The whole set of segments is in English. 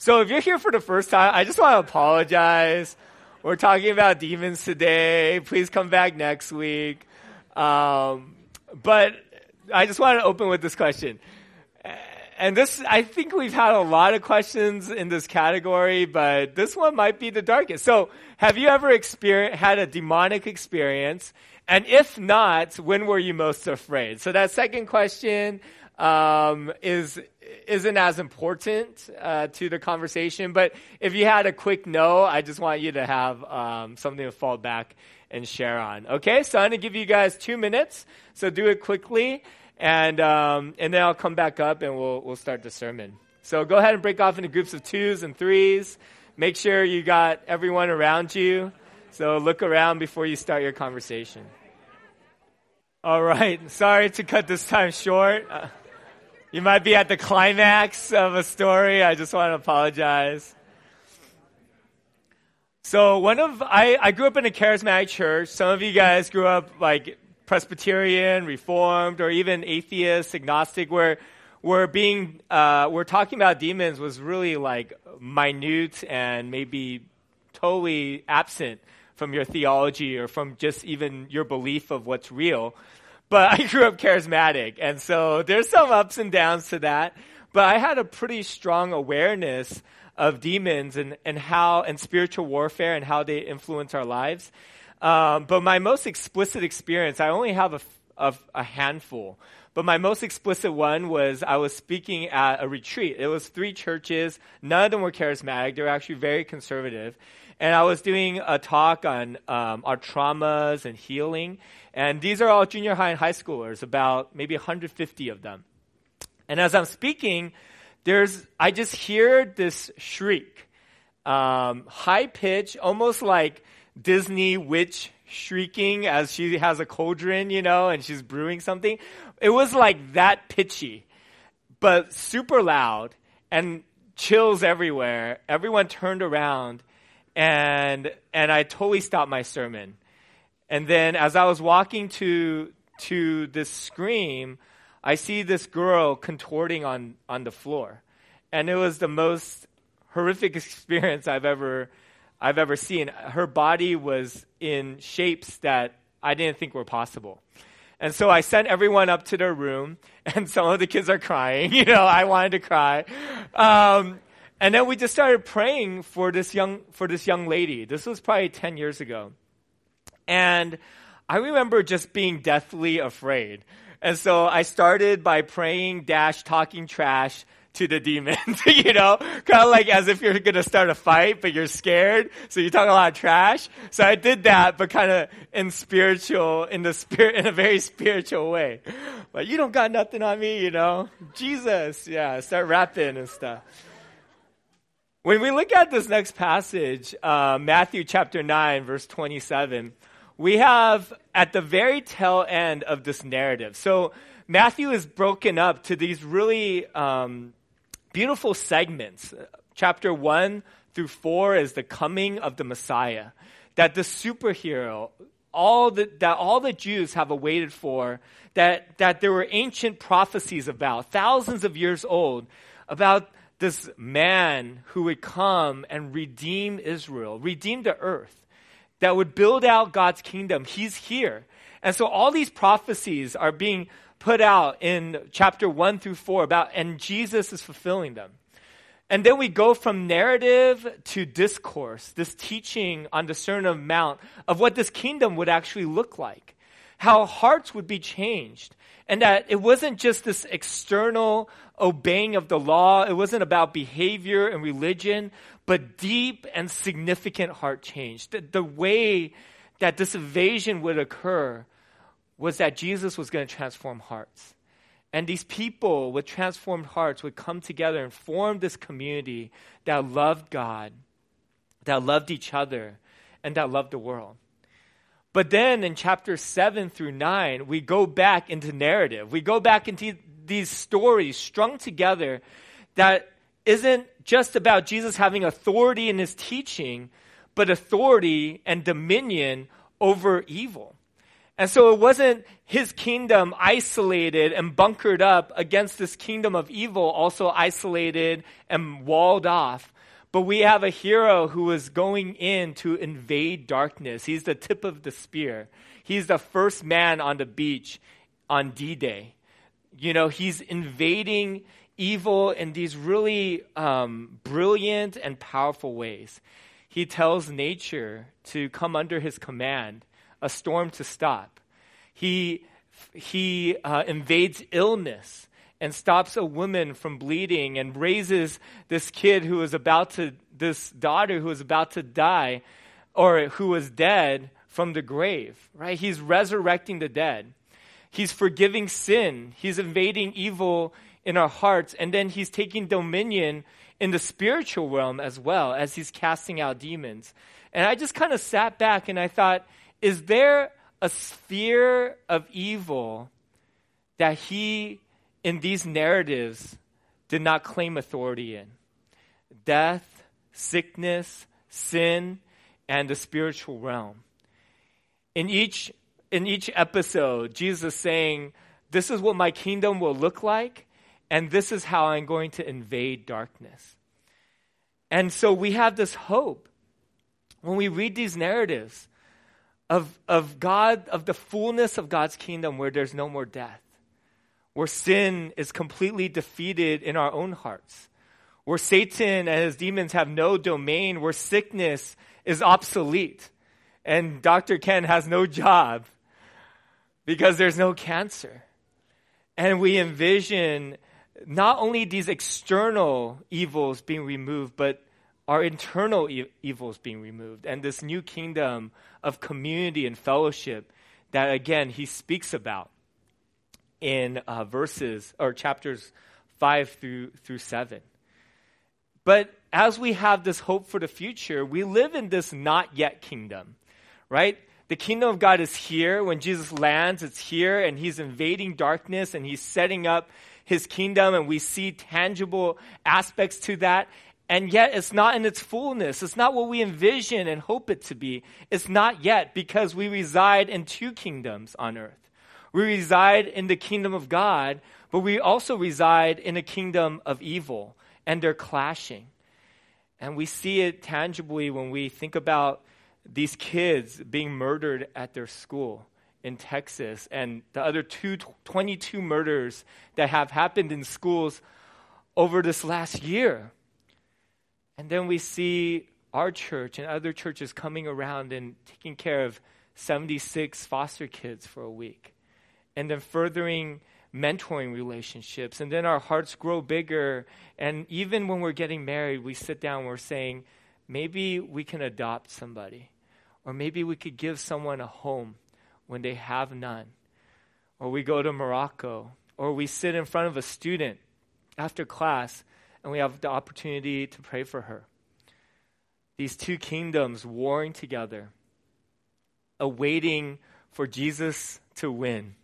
So if you're here for the first time, I just want to apologize. We're talking about demons today. Please come back next week. But I just want to open with this question. And this, I think we've had a lot of questions in this category, but this one might be the darkest. So have you ever had a demonic experience? And if not, when were you most afraid? So that second question isn't as important to the conversation. But if you had a quick no, I just want you to have something to fall back and share on. Okay, so I'm going to give you guys 2 minutes. So do it quickly. And then I'll come back up and we'll start the sermon. So go ahead and break off into groups of 2s and 3s. Make sure you got everyone around you. So look around before you start your conversation. All right. Sorry to cut this time short. You might be at the climax of a story. I just want to apologize. So I grew up in a charismatic church. Some of you guys grew up like Presbyterian, Reformed, or even atheist, agnostic, where talking about demons was really like minute and maybe totally absent from your theology or from just even your belief of what's real. But I grew up charismatic, and so there's some ups and downs to that. But I had a pretty strong awareness of demons and spiritual warfare and how they influence our lives. But my most explicit experience, I only have a handful, but my most explicit one was I was speaking at a retreat. It was 3 churches. None of them were charismatic. They were actually very conservative. And I was doing a talk on our traumas and healing. And these are all junior high and high schoolers, about maybe 150 of them. And as I'm speaking, I just hear this shriek, high pitch, almost like Disney witch shrieking as she has a cauldron, and she's brewing something. It was like that pitchy, but super loud and chills everywhere. Everyone turned around and I totally stopped my sermon. And then as I was walking to this scream, I see this girl contorting on the floor. And it was the most horrific experience I've ever seen. Her body was in shapes that I didn't think were possible. And so I sent everyone up to their room, and some of the kids are crying. I wanted to cry. And then we just started praying for this young lady. This was probably 10 years ago. And I remember just being deathly afraid. And so I started by praying - talking trash to the demon, kind of like as if you're going to start a fight, but you're scared, so you talk a lot of trash. So I did that, but kind of in a very spiritual way. Like, you don't got nothing on me, Jesus, start rapping and stuff. When we look at this next passage, Matthew chapter 9, verse 27, we have at the very tail end of this narrative. So Matthew is broken up to these really beautiful segments. Chapter 1-4 is the coming of the Messiah, that the superhero, all the Jews have awaited for, that there were ancient prophecies about, thousands of years old, about this man who would come and redeem Israel, redeem the earth, that would build out God's kingdom. He's here. And so all these prophecies are being put out in chapter 1-4 and Jesus is fulfilling them. And then we go from narrative to discourse, this teaching on the Sermon on the Mount of what this kingdom would actually look like, how hearts would be changed, and that it wasn't just this external obeying of the law. It wasn't about behavior and religion, but deep and significant heart change. The way that this invasion would occur was that Jesus was going to transform hearts. And these people with transformed hearts would come together and form this community that loved God, that loved each other, and that loved the world. But then in chapter 7-9, we go back into narrative. We go back into these stories strung together that isn't just about Jesus having authority in his teaching, but authority and dominion over evil. And so it wasn't his kingdom isolated and bunkered up against this kingdom of evil, also isolated and walled off. But we have a hero who is going in to invade darkness. He's the tip of the spear. He's the first man on the beach on D-Day. You know, he's invading evil in these really brilliant and powerful ways. He tells nature to come under his command, a storm to stop. He invades illness and stops a woman from bleeding and raises this daughter who is about to die or who was dead from the grave, right? He's resurrecting the dead. He's forgiving sin. He's invading evil in our hearts. And then he's taking dominion in the spiritual realm as well as he's casting out demons. And I just kind of sat back and I thought, is there a sphere of evil that he, in these narratives, did not claim authority in? Death, sickness, sin, and the spiritual realm. In each episode, Jesus is saying, this is what my kingdom will look like, and this is how I'm going to invade darkness. And so we have this hope when we read these narratives of God, of the fullness of God's kingdom where there's no more death, where sin is completely defeated in our own hearts, where Satan and his demons have no domain, where sickness is obsolete, and Dr. Ken has no job because there's no cancer. And we envision not only these external evils being removed, but our internal evils being removed, and this new kingdom of community and fellowship that, again, he speaks about in verses or chapters 5 through 7. But as we have this hope for the future, we live in this not yet kingdom, right? The kingdom of God is here. When Jesus lands, it's here, and he's invading darkness, and he's setting up his kingdom, and we see tangible aspects to that. And yet it's not in its fullness. It's not what we envision and hope it to be. It's not yet, because we reside in two kingdoms on earth. We reside in the kingdom of God, but we also reside in a kingdom of evil, and they're clashing. And we see it tangibly when we think about these kids being murdered at their school in Texas, and the other 22 murders that have happened in schools over this last year. And then we see our church and other churches coming around and taking care of 76 foster kids for a week. And then furthering mentoring relationships. And then our hearts grow bigger. And even when we're getting married, we sit down and we're saying, maybe we can adopt somebody. Or maybe we could give someone a home when they have none. Or we go to Morocco. Or we sit in front of a student after class and we have the opportunity to pray for her. These two kingdoms warring together, awaiting for Jesus to win,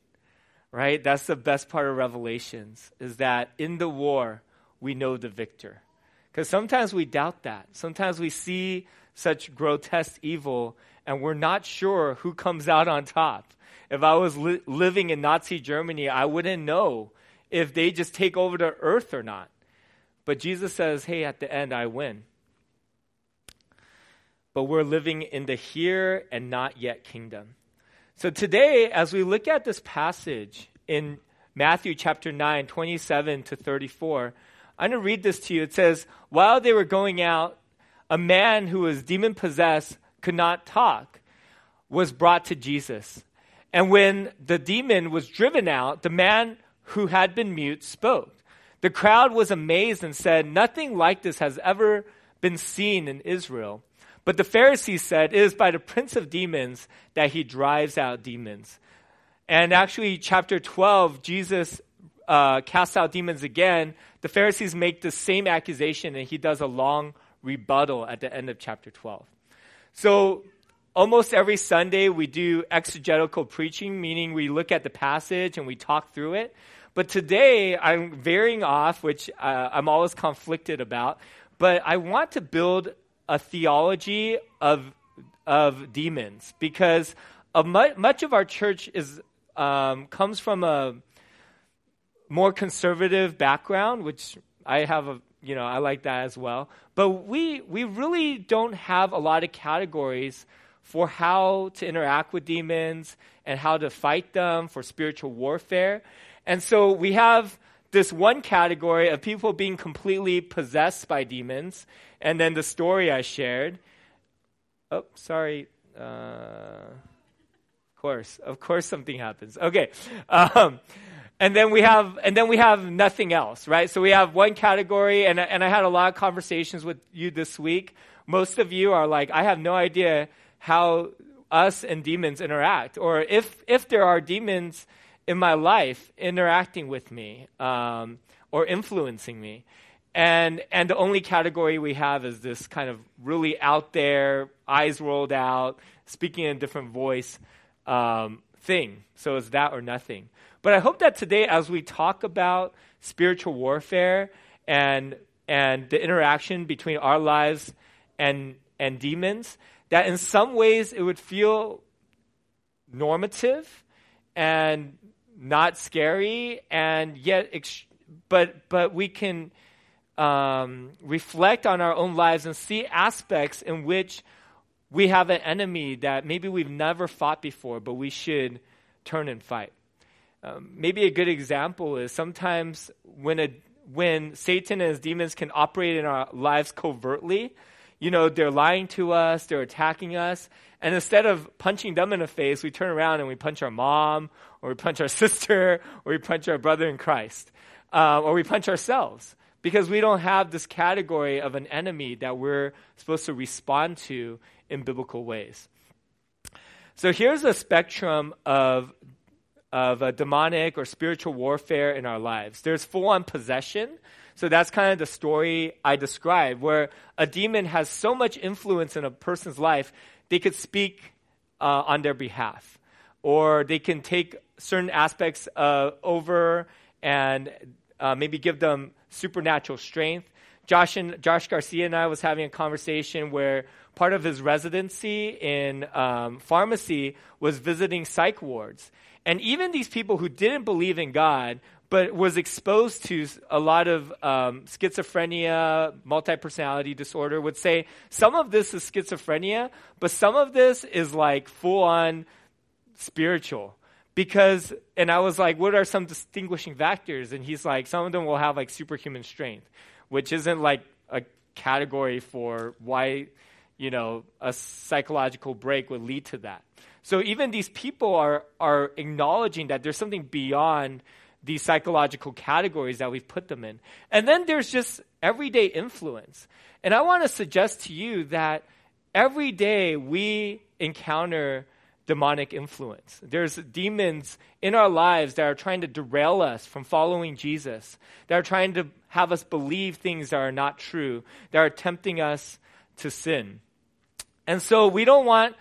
right? That's the best part of Revelations, is that in the war, we know the victor. Because sometimes we doubt that. Sometimes we see such grotesque evil, and we're not sure who comes out on top. If I was living in Nazi Germany, I wouldn't know if they just take over the earth or not. But Jesus says, hey, at the end, I win. But we're living in the here and not yet kingdom. So today, as we look at this passage in Matthew chapter 9, 27 to 34, I'm going to read this to you. It says, while they were going out, a man who was demon-possessed, could not talk, was brought to Jesus. And when the demon was driven out, the man who had been mute spoke. The crowd was amazed and said, nothing like this has ever been seen in Israel. But the Pharisees said, it is by the prince of demons that he drives out demons. And actually, chapter 12, Jesus casts out demons again. The Pharisees make the same accusation, and he does a long rebuttal at the end of chapter 12. So almost every Sunday, we do exegetical preaching, meaning we look at the passage and we talk through it. But today, I'm veering off, which I'm always conflicted about, but I want to build a theology of demons, because much of our church is comes from a more conservative background, which I have a, you know, I like that as well. But we really don't have a lot of categories for how to interact with demons and how to fight them for spiritual warfare. And so we have this one category of people being completely possessed by demons. And then the story I shared. Oh, sorry. Of course something happens. Okay. And then we have nothing else, right? So we have one category, and I had a lot of conversations with you this week. Most of you are like, I have no idea how us and demons interact, or if there are demons in my life interacting with me or influencing me. And the only category we have is this kind of really out there, eyes rolled out, speaking in a different voice thing. So it's that or nothing. But I hope that today, as we talk about spiritual warfare and the interaction between our lives and demons, that in some ways it would feel normative and not scary, and yet, but we can reflect on our own lives and see aspects in which we have an enemy that maybe we've never fought before, but we should turn and fight. Maybe a good example is sometimes when Satan and his demons can operate in our lives covertly, you know, they're lying to us, they're attacking us, and instead of punching them in the face, we turn around and we punch our mom, or we punch our sister, or we punch our brother in Christ, or we punch ourselves, because we don't have this category of an enemy that we're supposed to respond to in biblical ways. So here's a spectrum of a demonic or spiritual warfare in our lives. There's full-on possession. So that's kind of the story I described, where a demon has so much influence in a person's life, they could speak on their behalf, or they can take certain aspects over and maybe give them supernatural strength. Josh Garcia and I was having a conversation where part of his residency in pharmacy was visiting psych wards. And even these people who didn't believe in God, but was exposed to a lot of schizophrenia, multi-personality disorder, would say some of this is schizophrenia, but some of this is like full-on spiritual. Because, and I was like, what are some distinguishing factors? And he's like, some of them will have like superhuman strength, which isn't like a category for why, you know, a psychological break would lead to that. So even these people are acknowledging that there's something beyond these psychological categories that we've put them in. And then there's just everyday influence. And I want to suggest to you that every day we encounter demonic influence. There's demons in our lives that are trying to derail us from following Jesus, that are trying to have us believe things that are not true, that are tempting us to sin. And so we don't want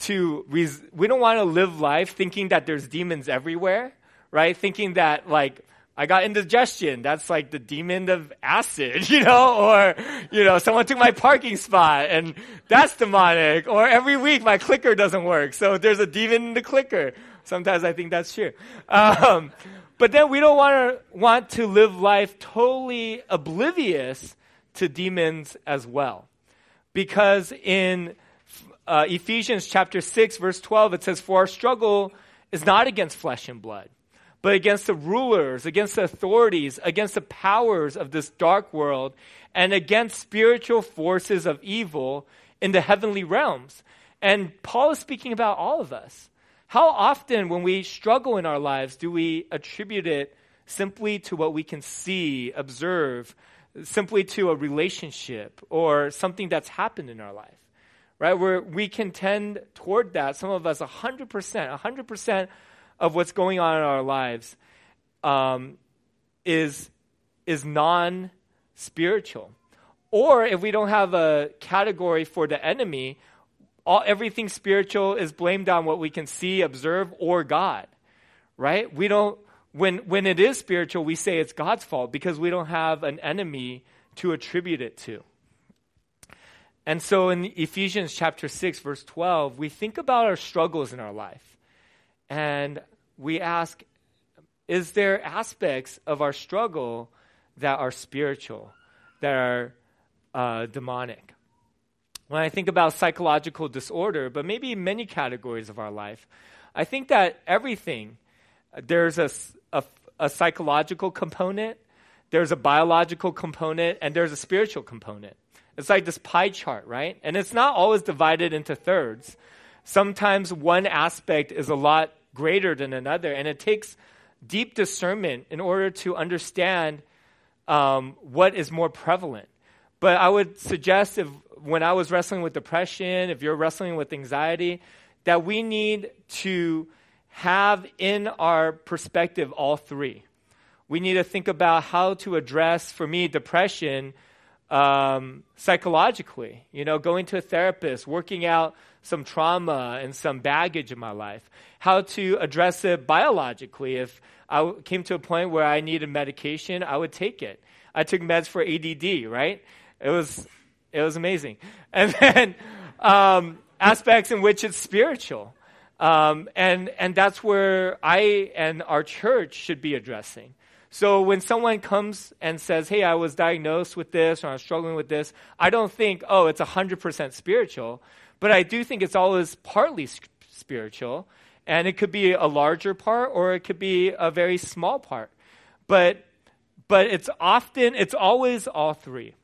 to live life thinking that there's demons everywhere, right? Thinking that, like, I got indigestion, that's like the demon of acid, you know, or, you know, someone took my parking spot and that's demonic, or every week my clicker doesn't work, so there's a demon in the clicker. Sometimes I think that's true. But then we don't want to live life totally oblivious to demons as well, because in Ephesians chapter 6, verse 12, it says, "For our struggle is not against flesh and blood, but against the rulers, against the authorities, against the powers of this dark world, and against spiritual forces of evil in the heavenly realms." And Paul is speaking about all of us. How often when we struggle in our lives do we attribute it simply to what we can see, observe, simply to a relationship or something that's happened in our life? Right, where we can tend toward that, some of us 100% of what's going on in our lives is non-spiritual. Or if we don't have a category for the enemy, everything spiritual is blamed on what we can see, observe, or God. Right? We don't. When it is spiritual, we say it's God's fault because we don't have an enemy to attribute it to. And so in Ephesians chapter 6, verse 12, we think about our struggles in our life. And we ask, is there aspects of our struggle that are spiritual, that are demonic? When I think about psychological disorder, but maybe many categories of our life, I think that everything, there's a psychological component, there's a biological component, and there's a spiritual component. It's like this pie chart, right? And it's not always divided into thirds. Sometimes one aspect is a lot greater than another, and it takes deep discernment in order to understand what is more prevalent. But I would suggest if when I was wrestling with depression, if you're wrestling with anxiety, that we need to have in our perspective all three. We need to think about how to address, for me, depression psychologically. You know, going to a therapist, working out some trauma and some baggage in my life. How to address it biologically. If I came to a point where I needed medication, I would take it. I took meds for ADD, right? It was amazing. And then aspects in which it's spiritual. And that's where I and our church should be addressing. So when someone comes and says, hey, I was diagnosed with this or I'm struggling with this, I don't think, oh, it's 100% spiritual. But I do think it's always partly spiritual. And it could be a larger part or it could be a very small part. But it's always all three.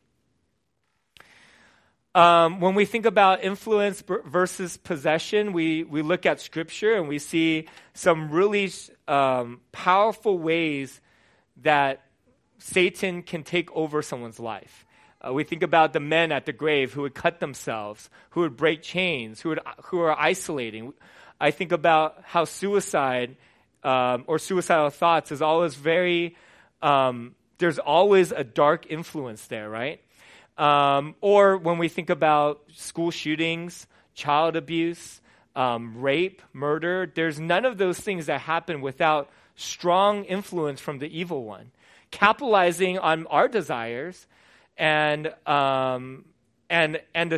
When we think about influence versus possession, we look at Scripture and we see some really powerful ways that Satan can take over someone's life. We think about the men at the grave who would cut themselves, who would break chains, who are isolating. I think about how suicide or suicidal thoughts is always very. There's always a dark influence there, right? Or when we think about school shootings, child abuse, rape, murder, there's none of those things that happen without strong influence from the evil one, capitalizing on our desires and the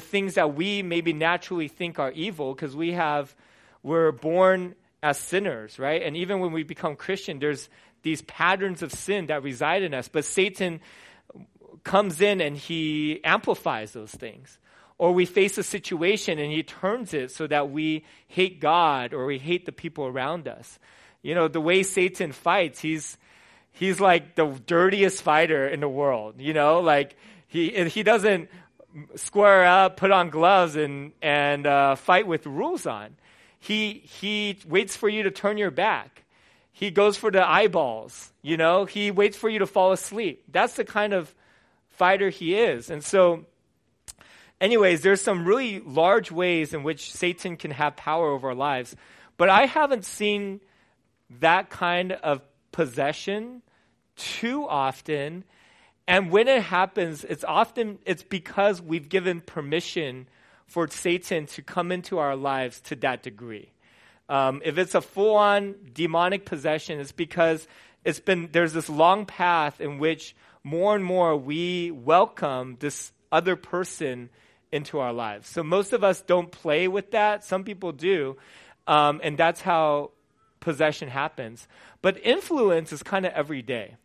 things that we maybe naturally think are evil because we're born as sinners, right? And even when we become Christian, there's these patterns of sin that reside in us, but Satan comes in and he amplifies those things. Or we face a situation and he turns it so that we hate God or we hate the people around us. You know, the way Satan fights, he's like the dirtiest fighter in the world, you know? Like he doesn't square up, put on gloves and fight with rules on. He waits for you to turn your back. He goes for the eyeballs, you know? He waits for you to fall asleep. That's the kind of fighter he is. And so, anyways, there's some really large ways in which Satan can have power over our lives. But I haven't seen that kind of possession too often. And when it happens, it's because we've given permission for Satan to come into our lives to that degree. If it's a full-on demonic possession, it's because there's this long path in which more and more we welcome this other person into our lives. So most of us don't play with that. Some people do. And that's how possession happens. But influence is kind of every day.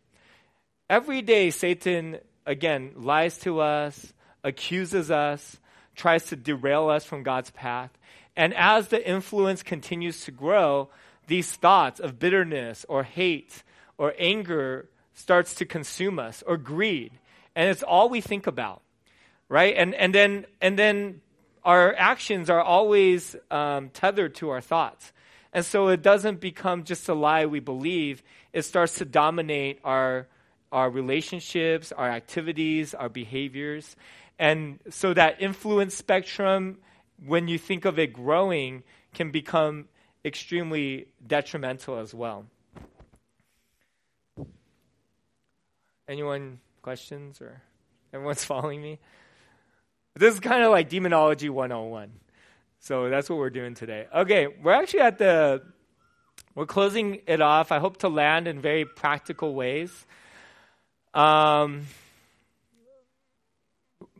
Every day, Satan, again, lies to us, accuses us, tries to derail us from God's path. And as the influence continues to grow, these thoughts of bitterness or hate or anger starts to consume us, or greed, and it's all we think about, right? And then our actions are always tethered to our thoughts, and so it doesn't become just a lie we believe. It starts to dominate our relationships, our activities, our behaviors, and so that influence spectrum, when you think of it growing, can become extremely detrimental as well. Anyone questions or everyone's following me? This is kind of like Demonology 101. So that's what we're doing today. Okay, we're actually we're closing it off. I hope to land in very practical ways.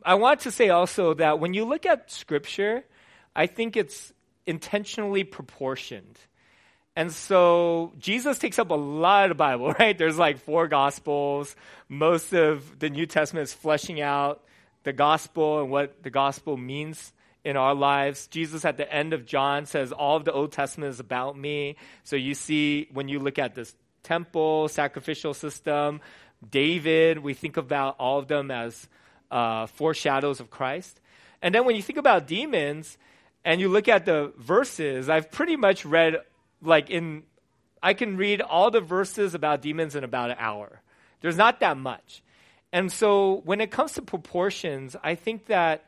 I want to say also that when you look at Scripture, I think it's intentionally proportioned. And so Jesus takes up a lot of the Bible, right? There's like 4 Gospels. Most of the New Testament is fleshing out the gospel and what the gospel means in our lives. Jesus at the end of John says, all of the Old Testament is about me. So you see, when you look at this temple, sacrificial system, David, we think about all of them as foreshadows of Christ. And then when you think about demons and you look at the verses, I've pretty much read, I can read all the verses about demons in about an hour. There's not that much. And so when it comes to proportions, I think that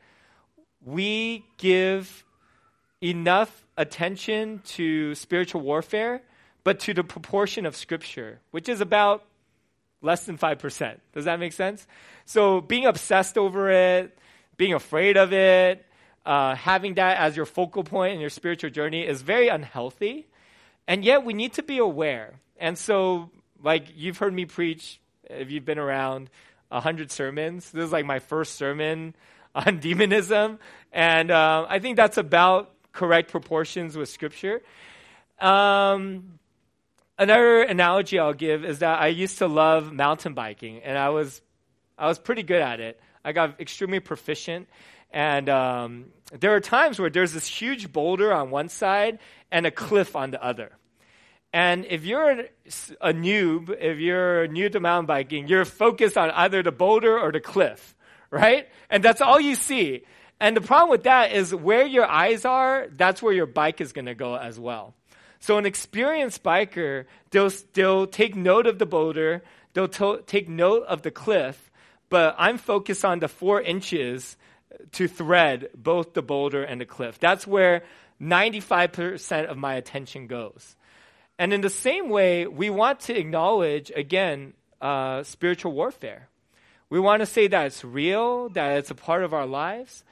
we give enough attention to spiritual warfare, but to the proportion of Scripture, which is about less than 5%. Does that make sense? So being obsessed over it, being afraid of it, having that as your focal point in your spiritual journey is very unhealthy. And yet we need to be aware. And so, you've heard me preach, if you've been around, 100 sermons. This is my first sermon on demonism. And I think that's about correct proportions with Scripture. Another analogy I'll give is that I used to love mountain biking, and I was pretty good at it. I got extremely proficient, and there are times where there's this huge boulder on one side and a cliff on the other. And if you're a noob, if you're new to mountain biking, you're focused on either the boulder or the cliff, right? And that's all you see. And the problem with that is where your eyes are, that's where your bike is going to go as well. So an experienced biker, they'll take note of the boulder, they'll take note of the cliff, but I'm focused on the 4 inches to thread both the boulder and the cliff. That's where 95% of my attention goes. And in the same way, we want to acknowledge, again, spiritual warfare. We want to say that it's real, that it's a part of our lives,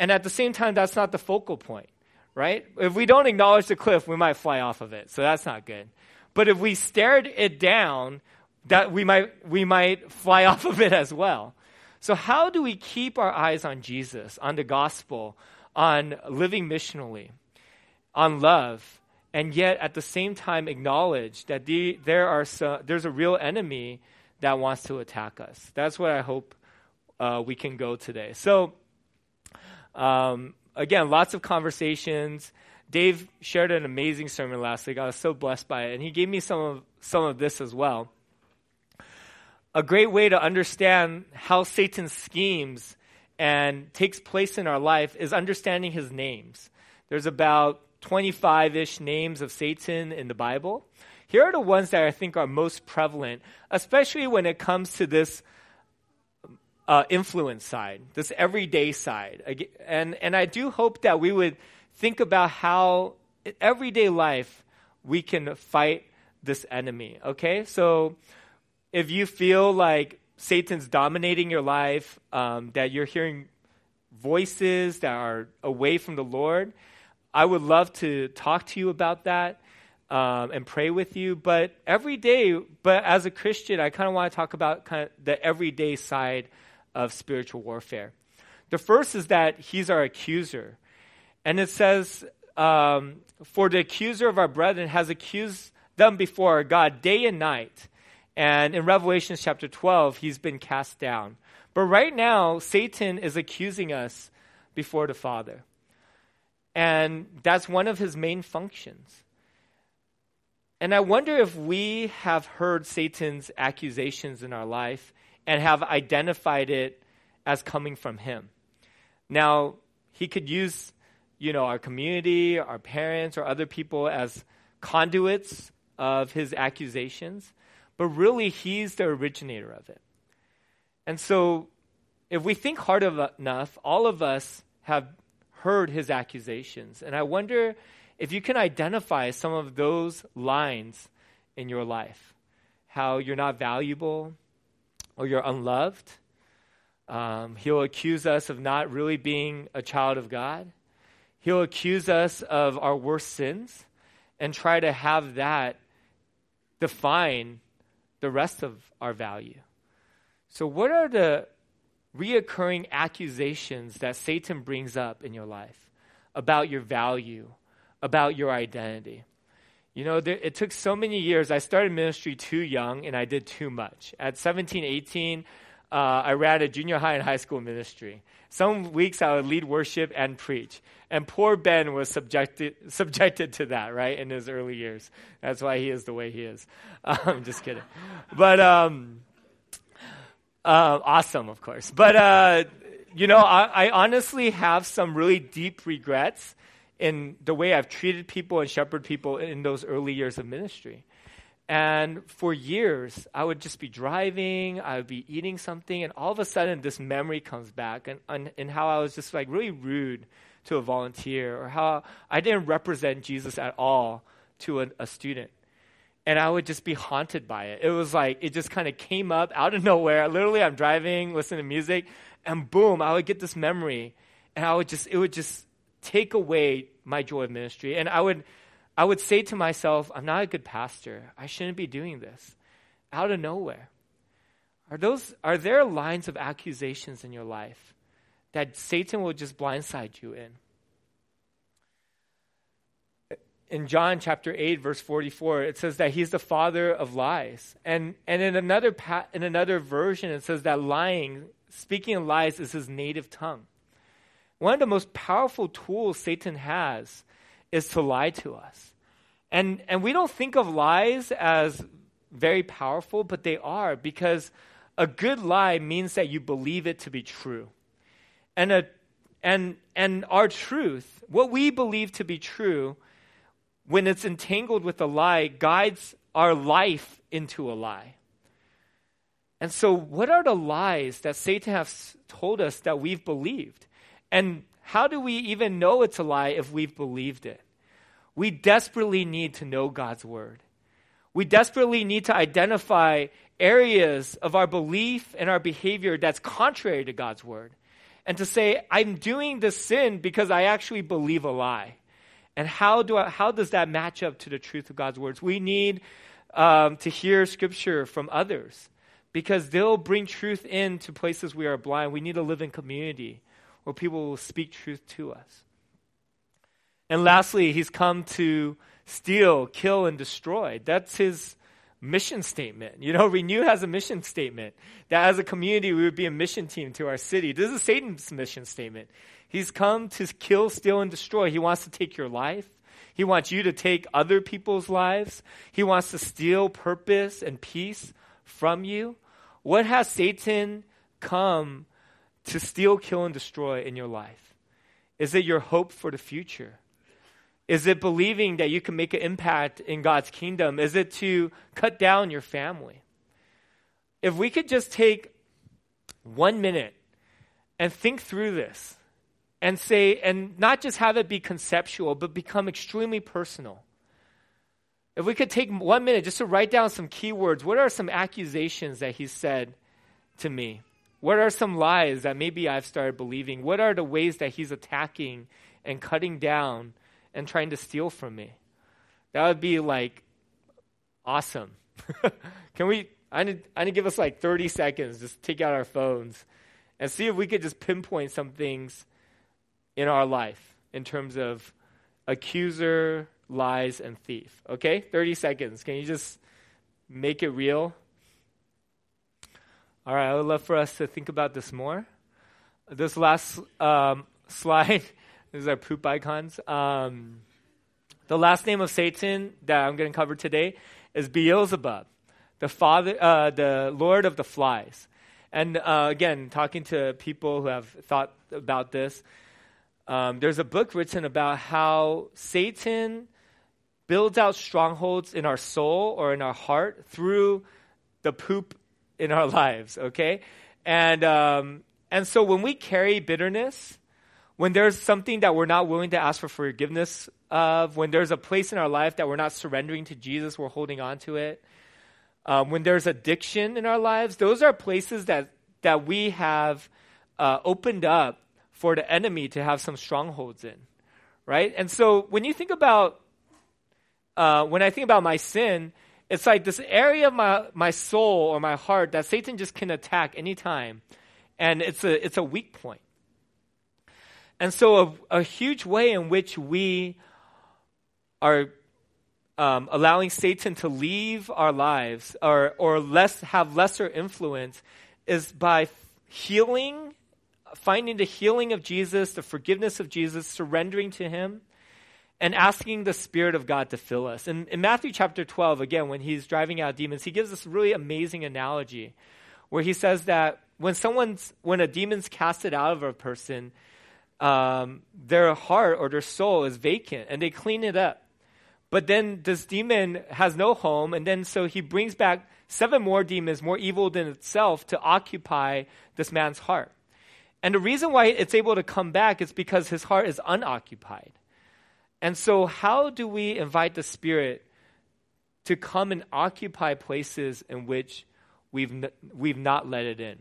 and at the same time, that's not the focal point. Right? If we don't acknowledge the cliff, we might fly off of it. So that's not good. But if we stared it down, that we might fly off of it as well. So how do we keep our eyes on Jesus, on the gospel, on living missionally, on love, and yet at the same time acknowledge that there's a real enemy that wants to attack us? That's what I hope we can go today. So, again, lots of conversations. Dave shared an amazing sermon last week. I was so blessed by it. And he gave me some of this as well. A great way to understand how Satan schemes and takes place in our life is understanding his names. There's about 25-ish names of Satan in the Bible. Here are the ones that I think are most prevalent, especially when it comes to this influence side, this everyday side. And I do hope that we would think about how in everyday life we can fight this enemy, okay? So if you feel like Satan's dominating your life, that you're hearing voices that are away from the Lord, I would love to talk to you about that and pray with you. But every day, but as a Christian, I kind of want to talk about kind of the everyday side of spiritual warfare. The first is that he's our accuser. And it says, for the accuser of our brethren has accused them before our God day and night. And in Revelation chapter 12, he's been cast down. But right now, Satan is accusing us before the Father. And that's one of his main functions. And I wonder if we have heard Satan's accusations in our life and have identified it as coming from him. Now, he could use, our community, our parents, or other people as conduits of his accusations, but really he's the originator of it. And so if we think hard enough, all of us have heard his accusations. And I wonder if you can identify some of those lines in your life, how you're not valuable, or you're unloved. He'll accuse us of not really being a child of God. He'll accuse us of our worst sins and try to have that define the rest of our value. So what are the reoccurring accusations that Satan brings up in your life about your value, about your identity. You know, it took so many years. I started ministry too young, and I did too much. At 17, 18, I ran a junior high and high school ministry. Some weeks I would lead worship and preach. And poor Ben was subjected to that, right, in his early years. That's why he is the way he is. I'm just kidding. But awesome, of course. But, you know, I honestly have some really deep regrets in the way I've treated people and shepherded people in those early years of ministry. And for years, I would just be driving, I would be eating something, and all of a sudden this memory comes back and how I was just like really rude to a volunteer, or how I didn't represent Jesus at all to a student. And I would just be haunted by it. It was like, it just kind of came up out of nowhere. Literally, I'm driving, listening to music, and boom, I would get this memory. And it would just take away my joy of ministry. And I would say to myself, I'm not a good pastor. I shouldn't be doing this. Out of nowhere. Are there lines of accusations in your life that Satan will just blindside you in? In John chapter 8, verse 44, it says that he's the father of lies. And in another version, it says that lying, speaking of lies, is his native tongue. One of the most powerful tools Satan has is to lie to us. And we don't think of lies as very powerful, but they are, because a good lie means that you believe it to be true. And our truth, what we believe to be true, when it's entangled with a lie, guides our life into a lie. And so what are the lies that Satan has told us that we've believed? And how do we even know it's a lie if we've believed it? We desperately need to know God's word. We desperately need to identify areas of our belief and our behavior that's contrary to God's word. And to say, I'm doing this sin because I actually believe a lie. And how does that match up to the truth of God's words? We need to hear scripture from others, because they'll bring truth into places we are blind. We need to live in community where people will speak truth to us. And lastly, he's come to steal, kill, and destroy. That's his mission statement. You know, Renew has a mission statement that as a community, we would be a mission team to our city. This is Satan's mission statement. He's come to kill, steal, and destroy. He wants to take your life. He wants you to take other people's lives. He wants to steal purpose and peace from you. What has Satan come to steal, kill, and destroy in your life? Is it your hope for the future? Is it believing that you can make an impact in God's kingdom? Is it to cut down your family? If we could just take 1 minute and think through this and say, and not just have it be conceptual, but become extremely personal. If we could take 1 minute just to write down some keywords, what are some accusations that he said to me? What are some lies that maybe I've started believing? What are the ways that he's attacking and cutting down and trying to steal from me? That would be like awesome. I need to give us like 30 seconds, just take out our phones and see if we could just pinpoint some things in our life in terms of accuser, lies, and thief. Okay, 30 seconds. Can you just make it real? All right, I would love for us to think about this more. This last slide, these are poop icons. The last name of Satan that I'm going to cover today is Beelzebub, the Lord of the Flies. And again, talking to people who have thought about this, there's a book written about how Satan builds out strongholds in our soul or in our heart through the poop in our lives, okay? And so when we carry bitterness, when there's something that we're not willing to ask for forgiveness of, when there's a place in our life that we're not surrendering to Jesus, we're holding on to it, when there's addiction in our lives, those are places that we have opened up for the enemy to have some strongholds in, right? And so when you think about, when I think about my sin, it's like this area of my soul or my heart that Satan just can attack anytime And it's a weak point. And so a huge way in which we are allowing Satan to leave our lives or have lesser influence is by healing, finding the healing of Jesus, the forgiveness of Jesus, surrendering to him, and asking the Spirit of God to fill us. And in Matthew chapter 12, again, when he's driving out demons, he gives this really amazing analogy where he says that when a demon's casted out of a person, their heart or their soul is vacant and they clean it up. But then this demon has no home, and then so he brings back 7 more demons, more evil than itself, to occupy this man's heart. And the reason why it's able to come back is because his heart is unoccupied. And so how do we invite the Spirit to come and occupy places in which we've not let it in?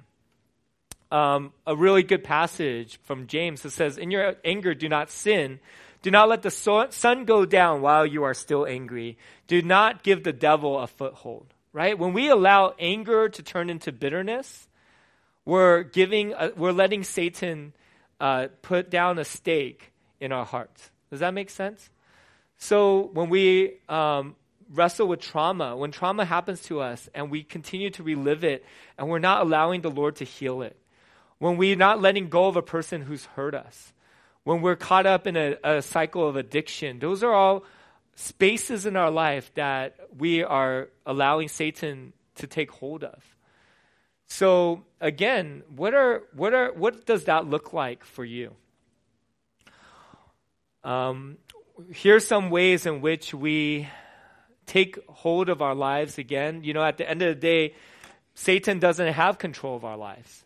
A really good passage from James that says, "In your anger, do not sin. Do not let the sun go down while you are still angry. Do not give the devil a foothold." Right? When we allow anger to turn into bitterness, we're letting Satan put down a stake in our hearts. Does that make sense? So when we wrestle with trauma, when trauma happens to us and we continue to relive it and we're not allowing the Lord to heal it, when we're not letting go of a person who's hurt us, when we're caught up in a cycle of addiction, those are all spaces in our life that we are allowing Satan to take hold of. So again, what does that look like for you? Here's some ways in which we take hold of our lives again. You know, at the end of the day, Satan doesn't have control of our lives.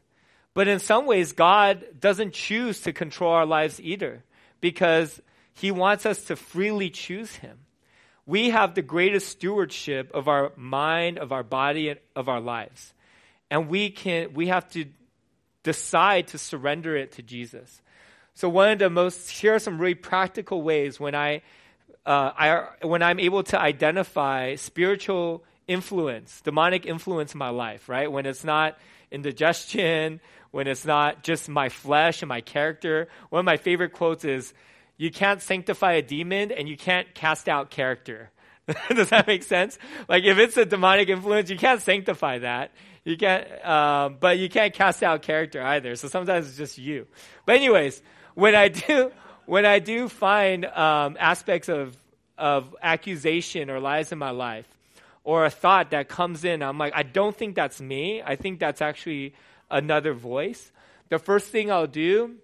But in some ways, God doesn't choose to control our lives either, because he wants us to freely choose him. We have the greatest stewardship of our mind, of our body, and of our lives. And we have to decide to surrender it to Jesus. So here are some really practical ways when I'm able to identify spiritual influence, demonic influence in my life, right? When it's not indigestion, when it's not just my flesh and my character. One of my favorite quotes is, "You can't sanctify a demon and you can't cast out character." Does that make sense? Like, if it's a demonic influence, you can't sanctify that. You can't, but you can't cast out character either. So sometimes it's just you. But anyways, when I do find aspects of accusation or lies in my life, or a thought that comes in, I'm like, I don't think that's me. I think that's actually another voice. The first thing I'll do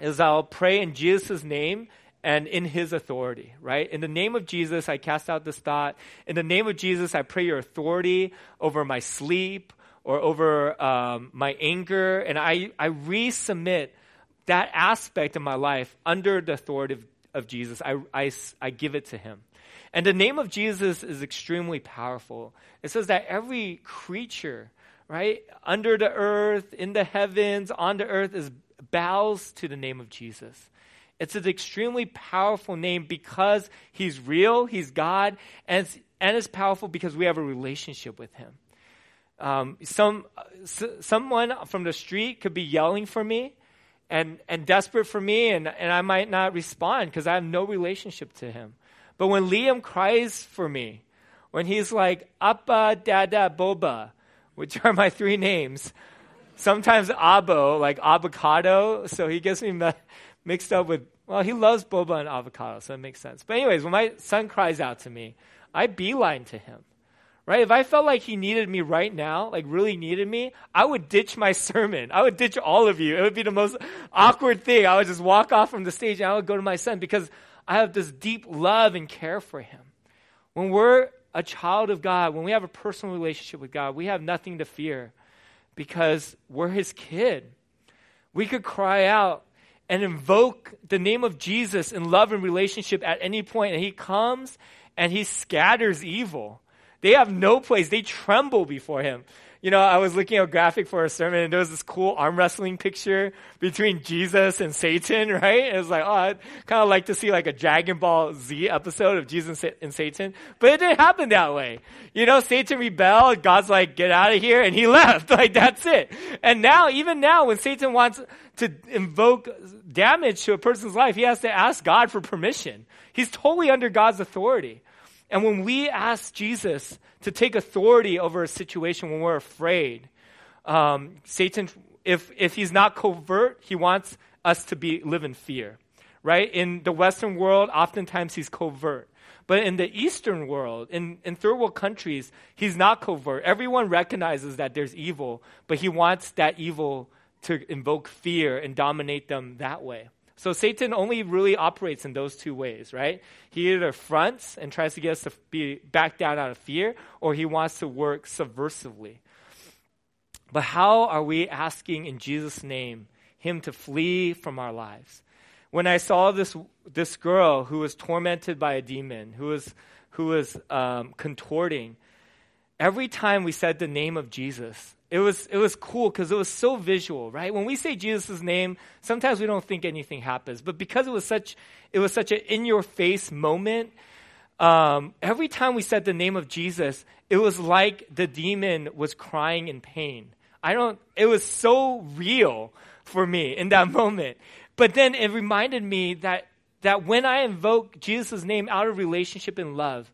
is I'll pray in Jesus' name and in his authority, right? In the name of Jesus, I cast out this thought. In the name of Jesus, I pray your authority over my sleep or over my anger. And I resubmit that aspect of my life under the authority of Jesus. I give it to him. And the name of Jesus is extremely powerful. It says that every creature, right, under the earth, in the heavens, on the earth, bows to the name of Jesus. It's an extremely powerful name because he's real, he's God, and it's powerful because we have a relationship with him. Someone from the street could be yelling for me and desperate for me, and I might not respond because I have no relationship to him. But when Liam cries for me, when he's like, "Appa, Dada, Boba," which are my 3 names, sometimes Abo, like avocado, so he gets me mixed up with, well, he loves boba and avocado, so it makes sense. But anyways, when my son cries out to me, I beeline to him, right? If I felt like he needed me right now, like really needed me, I would ditch my sermon. I would ditch all of you. It would be the most awkward thing. I would just walk off from the stage and I would go to my son because I have this deep love and care for him. When we're a child of God, when we have a personal relationship with God, we have nothing to fear because we're his kid. We could cry out and invoke the name of Jesus in love and relationship at any point, and he comes and he scatters evil. They have no place. They tremble before him. you know, I was looking at a graphic for a sermon, and there was this cool arm wrestling picture between Jesus and Satan, right? And it was like, oh, I'd kind of like to see like a Dragon Ball Z episode of Jesus and Satan. But it didn't happen that way. You know, Satan rebelled. God's like, get out of here. And he left. Like, that's it. And now, even now, when Satan wants to invoke damage to a person's life, he has to ask God for permission. He's totally under God's authority. And when we ask Jesus to take authority over a situation when we're afraid, Satan, if he's not covert, he wants us to live in fear, right? In the Western world, oftentimes he's covert. But in the Eastern world, in third world countries, he's not covert. Everyone recognizes that there's evil, but he wants that evil to invoke fear and dominate them that way. So Satan only really operates in those two ways, right? He either fronts and tries to get us to back down out of fear, or he wants to work subversively. But how are we asking in Jesus' name him to flee from our lives? When I saw this girl who was tormented by a demon, who was contorting, every time we said the name of Jesus, it was cool because it was so visual, right? When we say Jesus' name, sometimes we don't think anything happens. But because it was such an in-your-face moment, every time we said the name of Jesus, it was like the demon was crying in pain. It was so real for me in that moment. But then it reminded me that when I invoke Jesus' name out of relationship and love,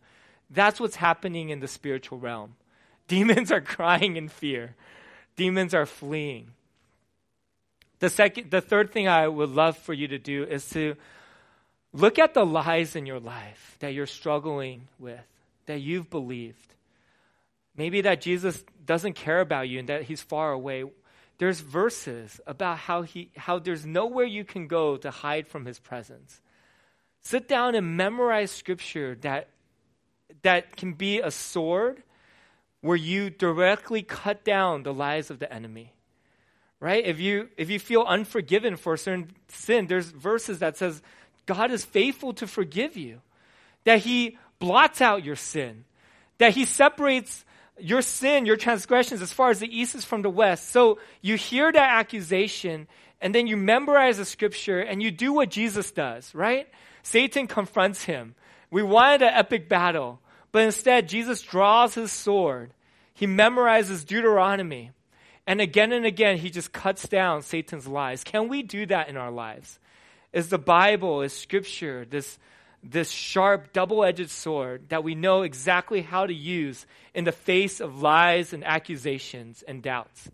that's what's happening in the spiritual realm. Demons are crying in fear. Demons are fleeing. The third thing I would love for you to do is to look at the lies in your life that you're struggling with, that you've believed. Maybe that Jesus doesn't care about you and that he's far away. There's verses about how there's nowhere you can go to hide from his presence. Sit down and memorize scripture that can be a sword where you directly cut down the lies of the enemy, right? If you feel unforgiven for a certain sin, there's verses that says God is faithful to forgive you, that he blots out your sin, that he separates your sin, your transgressions as far as the east is from the west. So you hear that accusation and then you memorize the scripture and you do what Jesus does, right? Satan confronts him. We wanted an epic battle. But instead, Jesus draws his sword. He memorizes Deuteronomy. And again, he just cuts down Satan's lies. Can we do that in our lives? Is the Bible, is scripture, this sharp, double-edged sword that we know exactly how to use in the face of lies and accusations and doubts?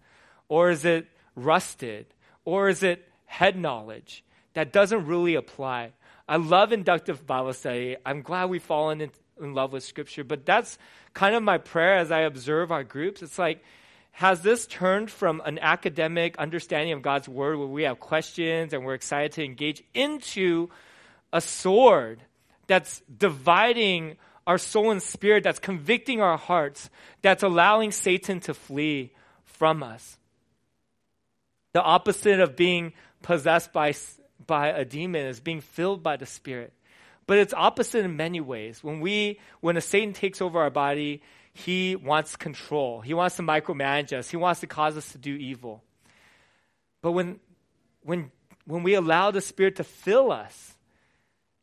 Or is it rusted? Or is it head knowledge that doesn't really apply? I love inductive Bible study. I'm glad we've fallen into in love with scripture, but that's kind of my prayer as I observe our groups. It's like, has this turned from an academic understanding of God's word where we have questions and we're excited to engage into a sword that's dividing our soul and spirit, that's convicting our hearts, that's allowing Satan to flee from us? The opposite of being possessed by a demon is being filled by the Spirit. But it's opposite in many ways. When Satan takes over our body, he wants control. He wants to micromanage us. He wants to cause us to do evil. But when we allow the Spirit to fill us,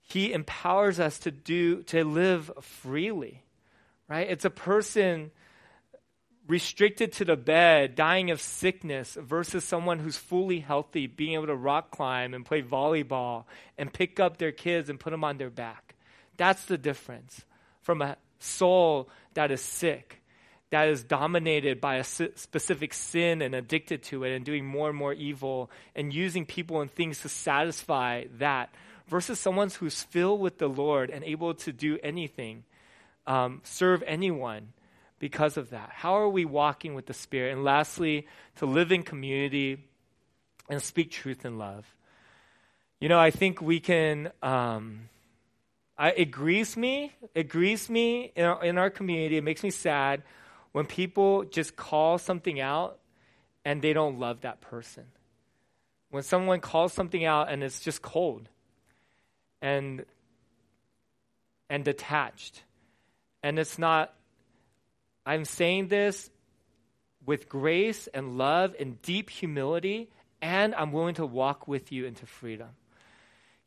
he empowers us to live freely, right? It's a person restricted to the bed, dying of sickness, versus someone who's fully healthy, being able to rock climb and play volleyball and pick up their kids and put them on their back. That's the difference from a soul that is sick, that is dominated by a specific sin and addicted to it and doing more and more evil and using people and things to satisfy that, versus someone who's filled with the Lord and able to do anything, serve anyone, because of that. How are we walking with the Spirit? And lastly, to live in community and speak truth in love. You know, I think we can, it grieves me in our community. It makes me sad when people just call something out and they don't love that person. When someone calls something out and it's just cold and detached, and it's not, I'm saying this with grace and love and deep humility, and I'm willing to walk with you into freedom.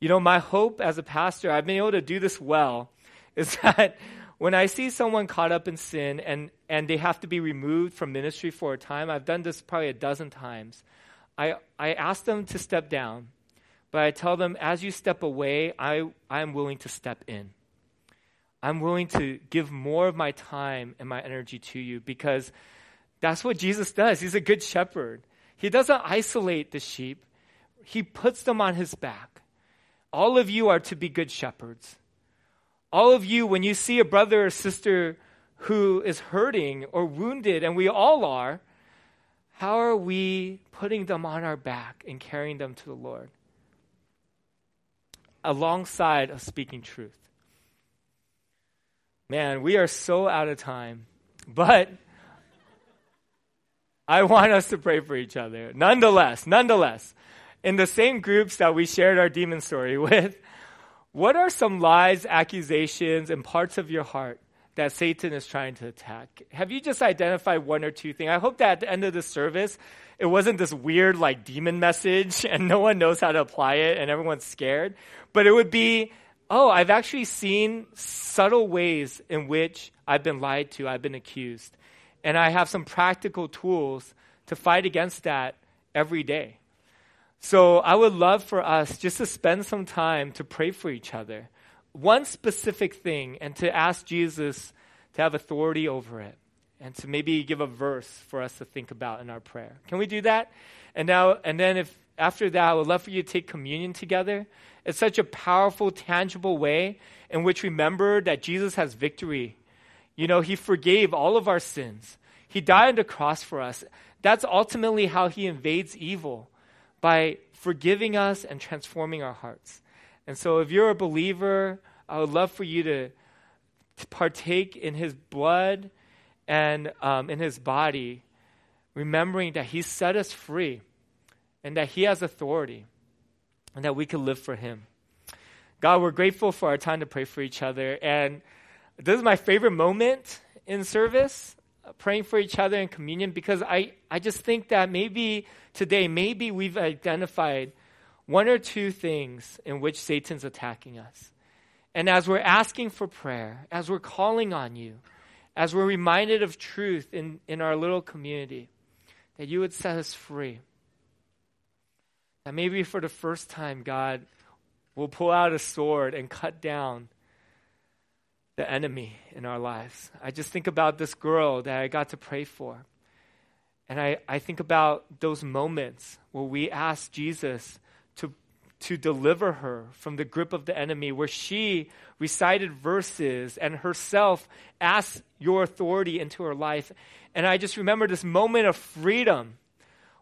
You know, my hope as a pastor, I've been able to do this well, is that when I see someone caught up in sin and they have to be removed from ministry for a time, I've done this probably a dozen times, I ask them to step down, but I tell them, as you step away, I'm willing to step in. I'm willing to give more of my time and my energy to you, because that's what Jesus does. He's a good shepherd. He doesn't isolate the sheep. He puts them on his back. All of you are to be good shepherds. All of you, when you see a brother or sister who is hurting or wounded, and we all are, how are we putting them on our back and carrying them to the Lord? Alongside of speaking truth. Man, we are so out of time. But I want us to pray for each other. Nonetheless, in the same groups that we shared our demon story with, what are some lies, accusations, and parts of your heart that Satan is trying to attack? Have you just identified one or two things? I hope that at the end of the service, it wasn't this weird like demon message and no one knows how to apply it and everyone's scared. But it would be, oh, I've actually seen subtle ways in which I've been lied to, I've been accused. And I have some practical tools to fight against that every day. So I would love for us just to spend some time to pray for each other. One specific thing, and to ask Jesus to have authority over it, and to maybe give a verse for us to think about in our prayer. Can we do that? And then if after that, I would love for you to take communion together. It's such a powerful, tangible way in which we remember that Jesus has victory. You know, he forgave all of our sins. He died on the cross for us. That's ultimately how he invades evil, by forgiving us and transforming our hearts. And so if you're a believer, I would love for you to partake in his blood and in his body, remembering that he set us free and that he has authority and that we can live for him. God, we're grateful for our time to pray for each other. And this is my favorite moment in service, praying for each other in communion, because I just think that maybe today, maybe we've identified one or two things in which Satan's attacking us. And as we're asking for prayer, as we're calling on you, as we're reminded of truth in our little community, that you would set us free. That maybe for the first time, God will pull out a sword and cut down the enemy in our lives. I just think about this girl that I got to pray for. And I think about those moments where we ask Jesus to deliver her from the grip of the enemy, where she recited verses and herself asked your authority into her life. And I just remember this moment of freedom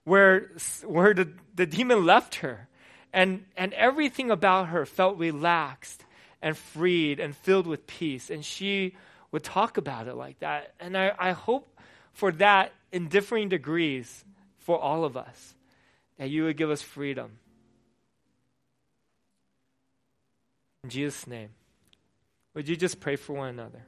where the demon left her. And everything about her felt relaxed and freed and filled with peace. And she would talk about it like that. And I hope for that in differing degrees for all of us, that you would give us freedom. In Jesus' name, would you just pray for one another?